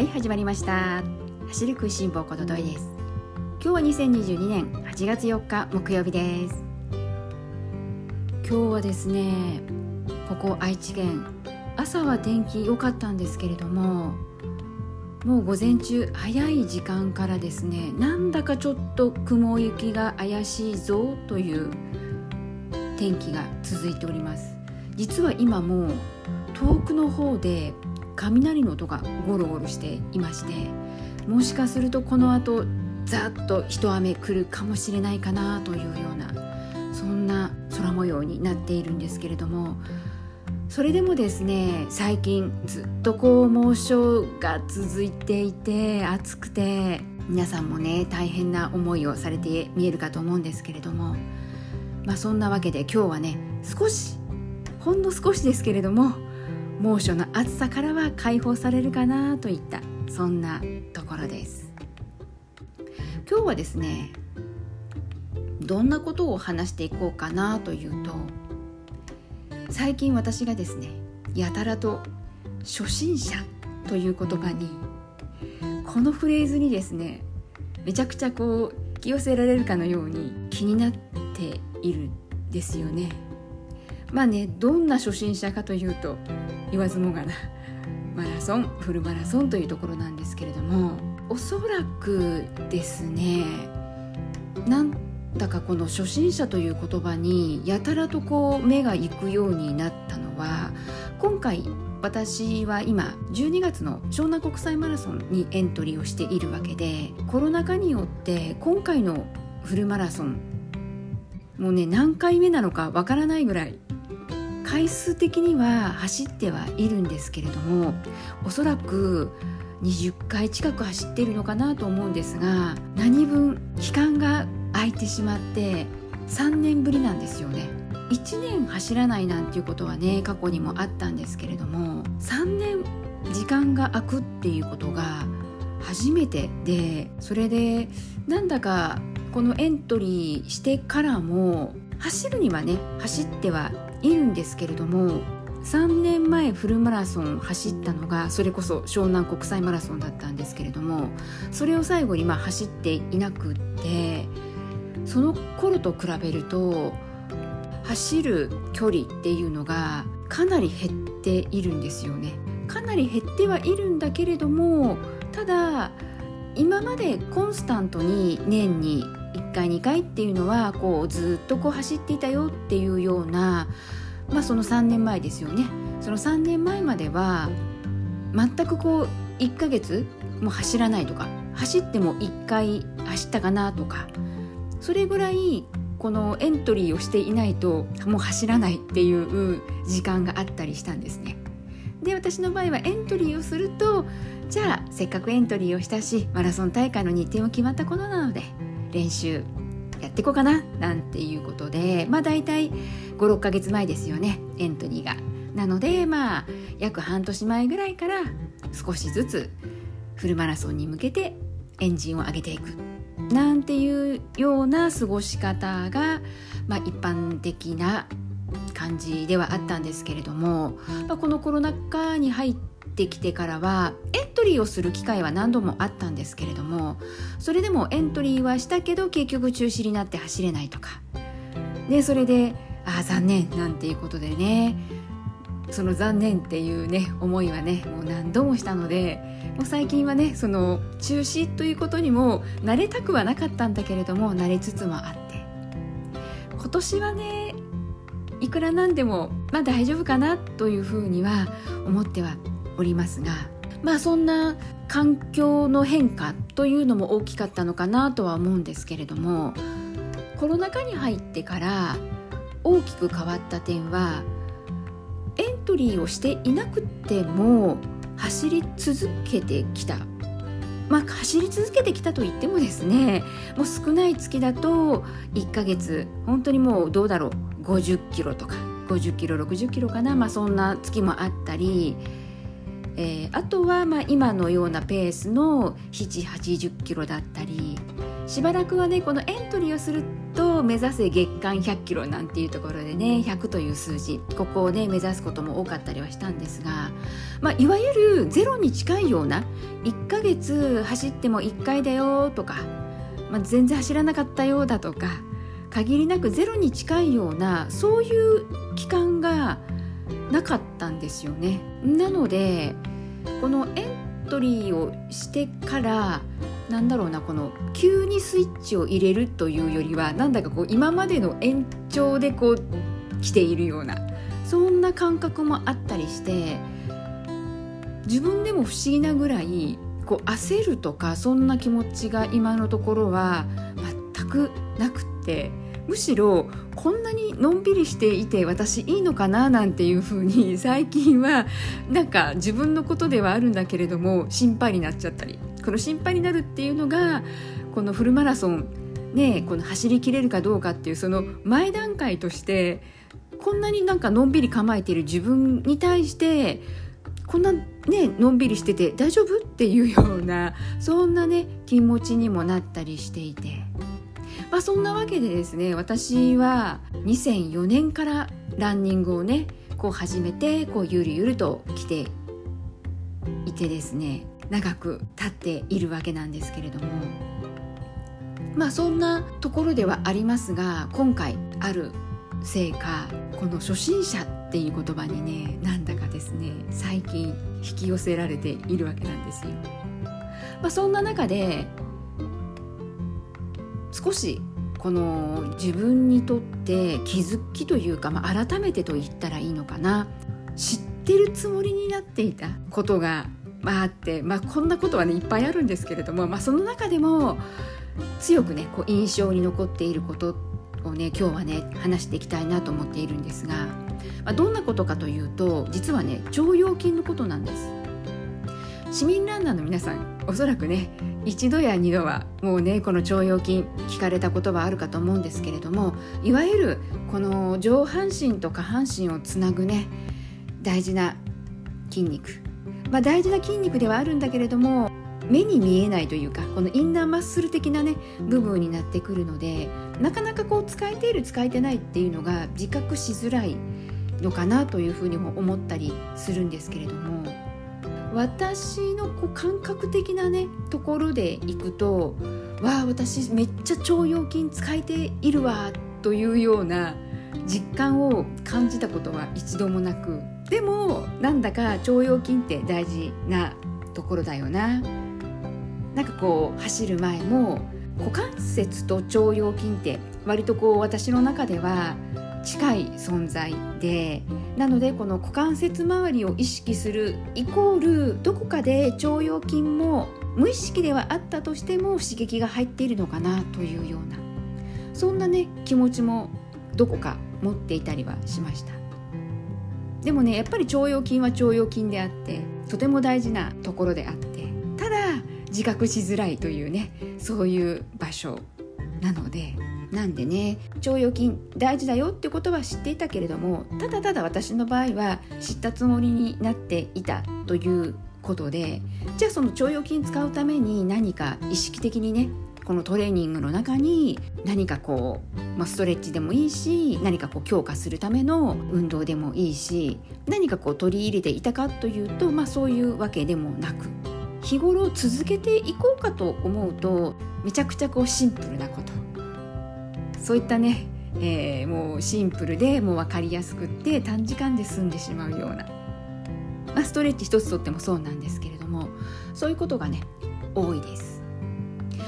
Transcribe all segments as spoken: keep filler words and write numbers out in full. はい、始まりました。走る食いしん坊ことどいです。今日はにせんにじゅうにねんはちがつよっか木曜日です。今日はですね、ここ愛知県、朝は天気良かったんですけれども、もう午前中早い時間からですね、なんだかちょっと雲行きが怪しいぞという天気が続いております。実は今もう遠くの方で雷の音がゴロゴロしていまして、もしかするとこの後ざっと一雨来るかもしれないかなというような、そんな空模様になっているんですけれども、それでもですね、最近ずっとこう猛暑が続いていて暑くて、皆さんもね大変な思いをされて見えるかと思うんですけれども、まあそんなわけで今日はね、少しほんの少しですけれども猛暑の暑さからは解放されるかなといった、そんなところです。今日はですね、どんなことを話していこうかなというと、最近私がですね、やたらと初心者という言葉に、このフレーズにですね、めちゃくちゃこう引き寄せられるかのように気になっているんですよね。まあね、どんな初心者かというと、言わずもがなマラソン、フルマラソンというところなんですけれども、おそらくですね、なんだかこの初心者という言葉にやたらとこう目が行くようになったのは、今回私は今じゅうにがつの湘南国際マラソンにエントリーをしているわけで、コロナ禍によって今回のフルマラソンもうね、何回目なのかわからないぐらい回数的には走ってはいるんですけれども、おそらくにじゅっかい近く走っているのかなと思うんですが、何分期間が空いてしまってさんねんぶりなんですよね。いちねん走らないなんていうことはね、過去にもあったんですけれども、さんねん時間が空くっていうことが初めてで、それでなんだかこのエントリーしてからも走るにはね走ってはいいるんですけれども、さんねんまえフルマラソンを走ったのがそれこそ湘南国際マラソンだったんですけれども、それを最後にまあ走っていなくって、その頃と比べると走る距離っていうのがかなり減っているんですよね。かなり減ってはいるんだけれども、ただ今までコンスタントに年にいっかいにかいっていうのはこうずっとこう走っていたよっていうような、まあ、そのさんねんまえですよね。そのさんねんまえまでは全くこういっかげつも走らないとか、走ってもいっかい走ったかなとか、それぐらいこのエントリーをしていないともう走らないっていう時間があったりしたんですね。で、私の場合はエントリーをすると、じゃあせっかくエントリーをしたしマラソン大会の日程も決まったことなので練習やっていこうかななんていうことで、まあだいたいご、ろっかげつまえですよね、エントリーが。なのでまあ約半年前ぐらいから少しずつフルマラソンに向けてエンジンを上げていくなんていうような過ごし方が、まあ、一般的な感じではあったんですけれども、まあ、このコロナ禍に入ってきてからはエントリーをする機会は何度もあったんですけれども、それでもエントリーはしたけど結局中止になって走れないとかで、それであ残念なんていうことでね、その残念っていうね思いはねもう何度もしたので、もう最近はねその中止ということにも慣れたくはなかったんだけれども、慣れつつもあって、今年はねいくらなんでもまあ大丈夫かなというふうには思ってはおりますが、まあそんな環境の変化というのも大きかったのかなとは思うんですけれども、コロナ禍に入ってから大きく変わった点は、エントリーをしていなくても走り続けてきた、まあ走り続けてきたといってもですね、もう少ない月だといっかげつ本当にもうどうだろうごじゅっキロとかごじゅっキロろくじゅっキロかな、まあそんな月もあったり、えー、あとはまあ今のようなペースのなな、はちじゅっキロだったり、しばらくはねこのエントリーをするとを目指せ月間ひゃっキロなんていうところでね、ひゃくという数字、ここをね目指すことも多かったりはしたんですが、まあ、いわゆるゼロに近いようないっかげつ走ってもいっかいだよとか、まあ、全然走らなかったようだとか、限りなくゼロに近いようなそういう期間がなかったんですよね。なのでこのエントリーをしてからなんだろうな、この急にスイッチを入れるというよりは、なんだかこう今までの延長でこう来ているような、そんな感覚もあったりして、自分でも不思議なぐらいこう焦るとかそんな気持ちが今のところは全くなくて、むしろこんなにのんびりしていて私いいのかななんていうふうに最近はなんか自分のことではあるんだけれども心配になっちゃったり、この心配になるっていうのがこのフルマラソン、ね、この走りきれるかどうかっていうその前段階として、こんなになんかのんびり構えている自分に対してこんなねのんびりしてて大丈夫っていうようなそんなね気持ちにもなったりしていて、まあ、そんなわけでですね、私はにせんよねんからランニングをねこう始めて、こうゆるゆると来ていてですね、長く経っているわけなんですけれども、まあそんなところではありますが、今回あるせいかこの初心者っていう言葉にねなんだかですね最近引き寄せられているわけなんですよ。まあ、そんな中で少しこの自分にとって気づきというか、まあ、改めてと言ったらいいのかな、知ってるつもりになっていたことがまああって、まあ、こんなことはねいっぱいあるんですけれども、まあ、その中でも強くねこう印象に残っていることをね今日はね話していきたいなと思っているんですが、まあ、どんなことかというと、実はね腸腰筋のことなんです。市民ランナーの皆さん、おそらくね一度や二度はもうねこの腸腰筋聞かれたことはあるかと思うんですけれども、いわゆるこの上半身と下半身をつなぐね大事な筋肉、まあ、大事な筋肉ではあるんだけれども目に見えないというか、このインナーマッスル的なね部分になってくるので、なかなかこう使えている使えてないっていうのが自覚しづらいのかなというふうにも思ったりするんですけれども、私のこう感覚的なねところでいくと、わあ私めっちゃ腸腰筋使えているわというような実感を感じたことは一度もなく、でもなんだか腸腰筋って大事なところだよな、なんかこう走る前も股関節と腸腰筋って割とこう私の中では近い存在で、なのでこの股関節周りを意識するイコールどこかで腸腰筋も無意識ではあったとしても刺激が入っているのかなというような、そんなね気持ちもどこか持っていたりはしました。でもねやっぱり腸腰筋は腸腰筋であって、とても大事なところであって、ただ自覚しづらいというねそういう場所なので、なんでね腸腰筋大事だよってことは知っていたけれども、ただただ私の場合は知ったつもりになっていたということで、じゃあその腸腰筋使うために何か意識的にねこのトレーニングの中に何かこう、まあ、ストレッチでもいいし、何かこう強化するための運動でもいいし、何かこう取り入れていたかというと、まあ、そういうわけでもなく、日頃続けていこうかと思うとめちゃくちゃこうシンプルなこと、そういったね、えー、もうシンプルでもう分かりやすくって短時間で済んでしまうような、まあ、ストレッチ一つとってもそうなんですけれども、そういうことがね多いです。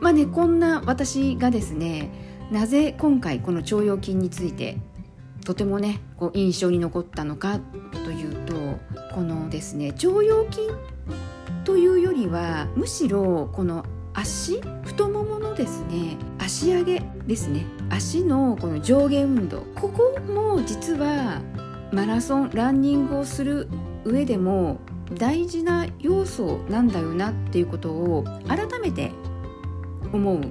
まあね、こんな私がですね、なぜ今回この腸腰筋についてとてもねこう印象に残ったのかというと、このですね腸腰筋というよりはむしろこの足、太もものですね足上げですね、足のこの上下運動、ここも実はマラソンランニングをする上でも大事な要素なんだよなっていうことを改めて思う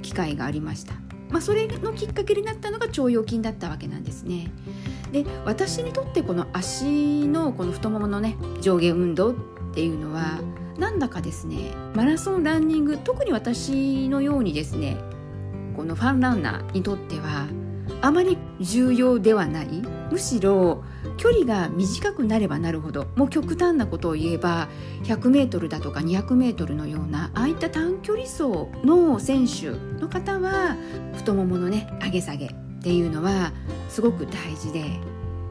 機会がありました。まあ、それのきっかけになったのが腸腰筋だったわけなんですね。で、私にとってこの足のこの太もものね上下運動っていうのはなんだかですねマラソンランニング、特に私のようにですねここのファンランナーにとってはあまり重要ではない、むしろ距離が短くなればなるほど、もう極端なことを言えば ひゃくメートル だとか にひゃくメートル のようなああいった短距離走の選手の方は太もものね上げ下げっていうのはすごく大事で、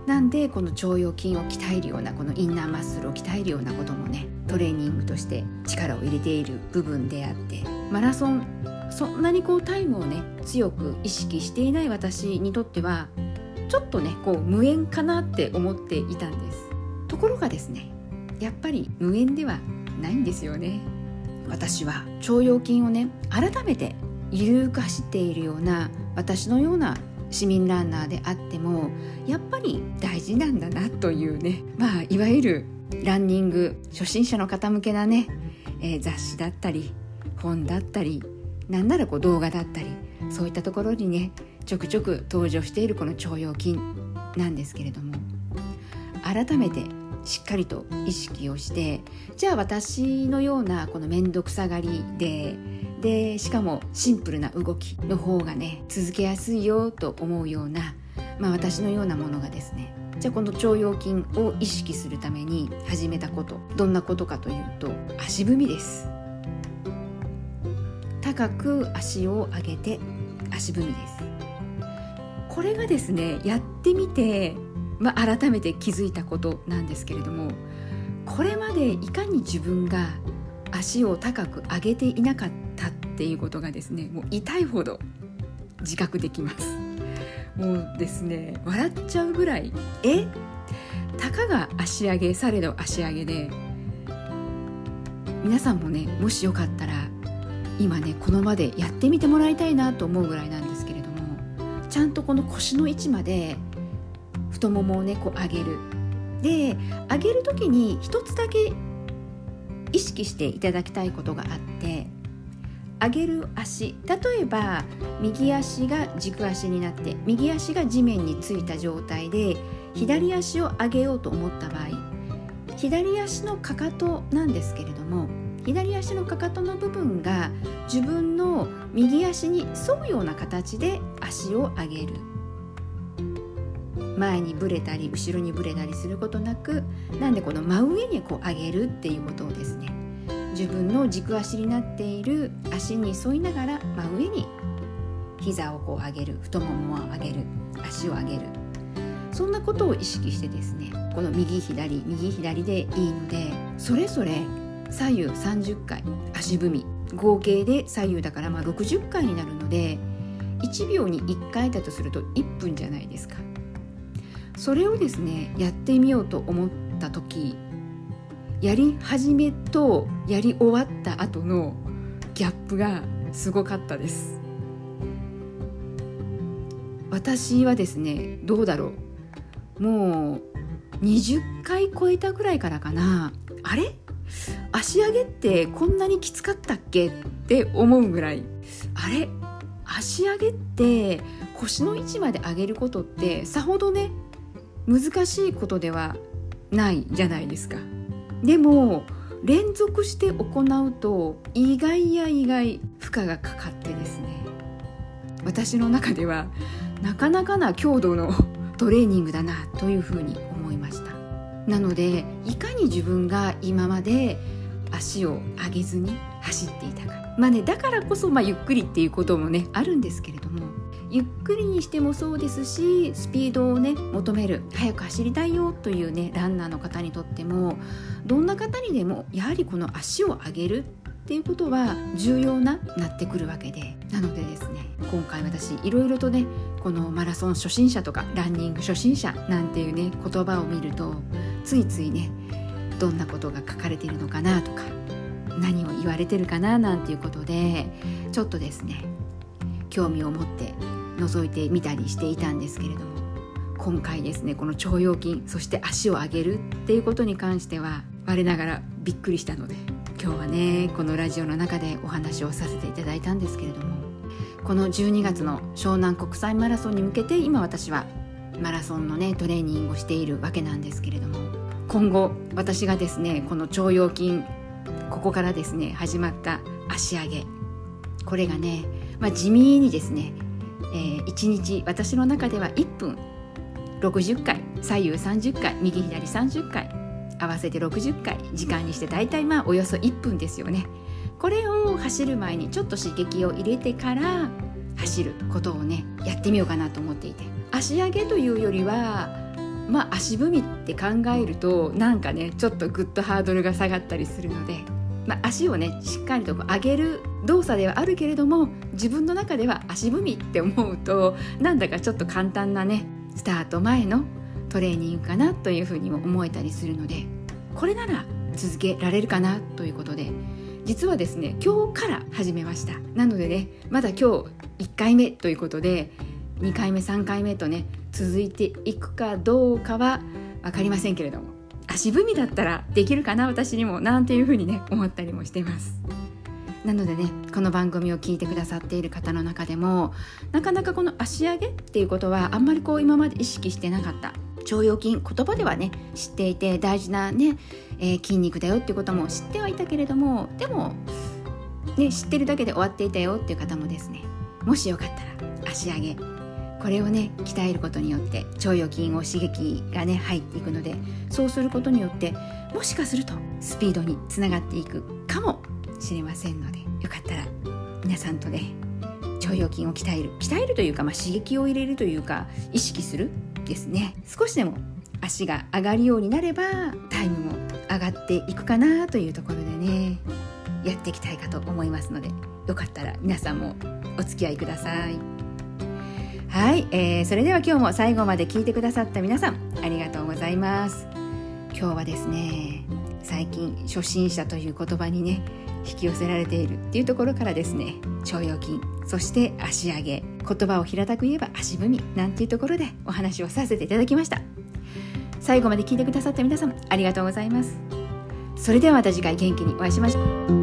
なんでこの腸腰筋を鍛えるようなこのインナーマッスルを鍛えるようなこともねトレーニングとして力を入れている部分であって、マラソンそんなにこうタイムをね強く意識していない私にとってはちょっとねこう無縁かなって思っていたんです。ところがですね、やっぱり無縁ではないんですよね。私は腸腰筋をね改めて緩く走っているような私のような市民ランナーであってもやっぱり大事なんだなというね、まあいわゆるランニング初心者の方向けなね、えー、雑誌だったり本だったりなんならこう動画だったりそういったところにねちょくちょく登場しているこの腸腰筋なんですけれども、改めてしっかりと意識をして、じゃあ私のようなこの面倒くさがりででしかもシンプルな動きの方がね続けやすいよと思うような、まあ、私のようなものがですね、じゃあこの腸腰筋を意識するために始めたこと、どんなことかというと足踏みです。高く足を上げて足踏みです。これがですねやってみて、まあ、改めて気づいたことなんですけれども、これまでいかに自分が足を高く上げていなかったっていうことがですねもう痛いほど自覚できます。もうですね笑っちゃうぐらい、えたかが足上げされど足上げで、皆さんもねもしよかったら今ねこの場でやってみてもらいたいなと思うぐらいなんですけれども、ちゃんとこの腰の位置まで太ももをねこう上げる、で上げる時に一つだけ意識していただきたいことがあって、上げる足、例えば右足が軸足になって右足が地面についた状態で左足を上げようと思った場合、左足のかかとなんですけれども左足のかかとの部分が自分の右足に沿うような形で足を上げる。前にぶれたり後ろにぶれたりすることなく、なんでこの真上にこう上げるっていうことをですね、自分の軸足になっている足に沿いながら真上に膝をこう上げる、太ももを上げる、足を上げる、そんなことを意識してですね、この右左右左でいいので、それぞれ左右さんじゅっかい足踏み、合計で左右だからまあろくじゅっかいになるので、いちびょうにいっかいだとするといっぷんじゃないですか。それをですねやってみようと思った時、やり始めとやり終わった後のギャップがすごかったです。私はですねどうだろう、もうにじゅっかい超えたぐらいからかな、あれ足上げってこんなにきつかったっけって思うぐらい、あれ足上げって腰の位置まで上げることってさほどね難しいことではないじゃないですか。でも連続して行うと意外や意外負荷がかかってですね、私の中ではなかなかな強度のトレーニングだなというふうに思いました。なのでいかに自分が今まで足を上げずに走っていたか、まあね、だからこそ、まあ、ゆっくりっていうこともねあるんですけれども、ゆっくりにしてもそうですし、スピードをね求める、早く走りたいよというねランナーの方にとっても、どんな方にでもやはりこの足を上げるっていうことは重要ななってくるわけで、なのでですね今回私いろいろとねこのマラソン初心者とかランニング初心者なんていうね言葉を見るとついついねどんなことが書かれているのかなとか何を言われてるかななんていうことで、ちょっとですね興味を持って覗いてみたりしていたんですけれども、今回ですねこの腸腰筋、そして足を上げるっていうことに関しては我ながらびっくりしたので、今日はねこのラジオの中でお話をさせていただいたんですけれども、このじゅうにがつの湘南国際マラソンに向けて今私はマラソンのねトレーニングをしているわけなんですけれども、今後私がですねこの腸腰筋、ここからですね始まった足上げ、これがねまあ、地味にですね、えー、いちにち私の中ではいっぷんろくじゅっかい、左右さんじゅっかい、右左さんじゅっかい、合わせてろくじゅっかい、時間にしてだいたいまあおよそいっぷんですよね。これを走る前にちょっと刺激を入れてから走ることをね、やってみようかなと思っていて、足上げというよりはまあ足踏みって考えるとなんかねちょっとぐっとハードルが下がったりするので、まあ、足をねしっかりと上げる動作ではあるけれども、自分の中では足踏みって思うとなんだかちょっと簡単なねスタート前のトレーニングかなというふうにも思えたりするので、これなら続けられるかなということで、実はですね今日から始めました。なのでねまだ今日いっかいめということでにかいめさんかいめとね続いていくかどうかは分かりませんけれども、足踏みだったらできるかな私にもなんていうふうにね思ったりもしています。なのでねこの番組を聞いてくださっている方の中でもなかなかこの足上げっていうことはあんまりこう今まで意識してなかった、腸腰筋言葉ではね知っていて大事なね、えー、筋肉だよっていうことも知ってはいたけれども、でも、ね、知ってるだけで終わっていたよっていう方もですね、もしよかったら足上げ、これをね鍛えることによって腸腰筋を刺激がね入っていくので、そうすることによってもしかするとスピードにつながっていくかもしれませんので、よかったら皆さんとね腸腰筋を鍛える鍛えるというか、まあ、刺激を入れるというか意識するですね、少しでも足が上がるようになればタイムも上がっていくかなというところでねやっていきたいかと思いますので、よかったら皆さんもお付き合いください。はい、えー、それでは今日も最後まで聞いてくださった皆さんありがとうございます。今日はですね最近初心者という言葉にね引き寄せられているっていうところからですね、腸腰筋、そして足上げ、言葉を平たく言えば足踏みなんていうところでお話をさせていただきました。最後まで聞いてくださった皆さんありがとうございます。それではまた次回元気にお会いしましょう。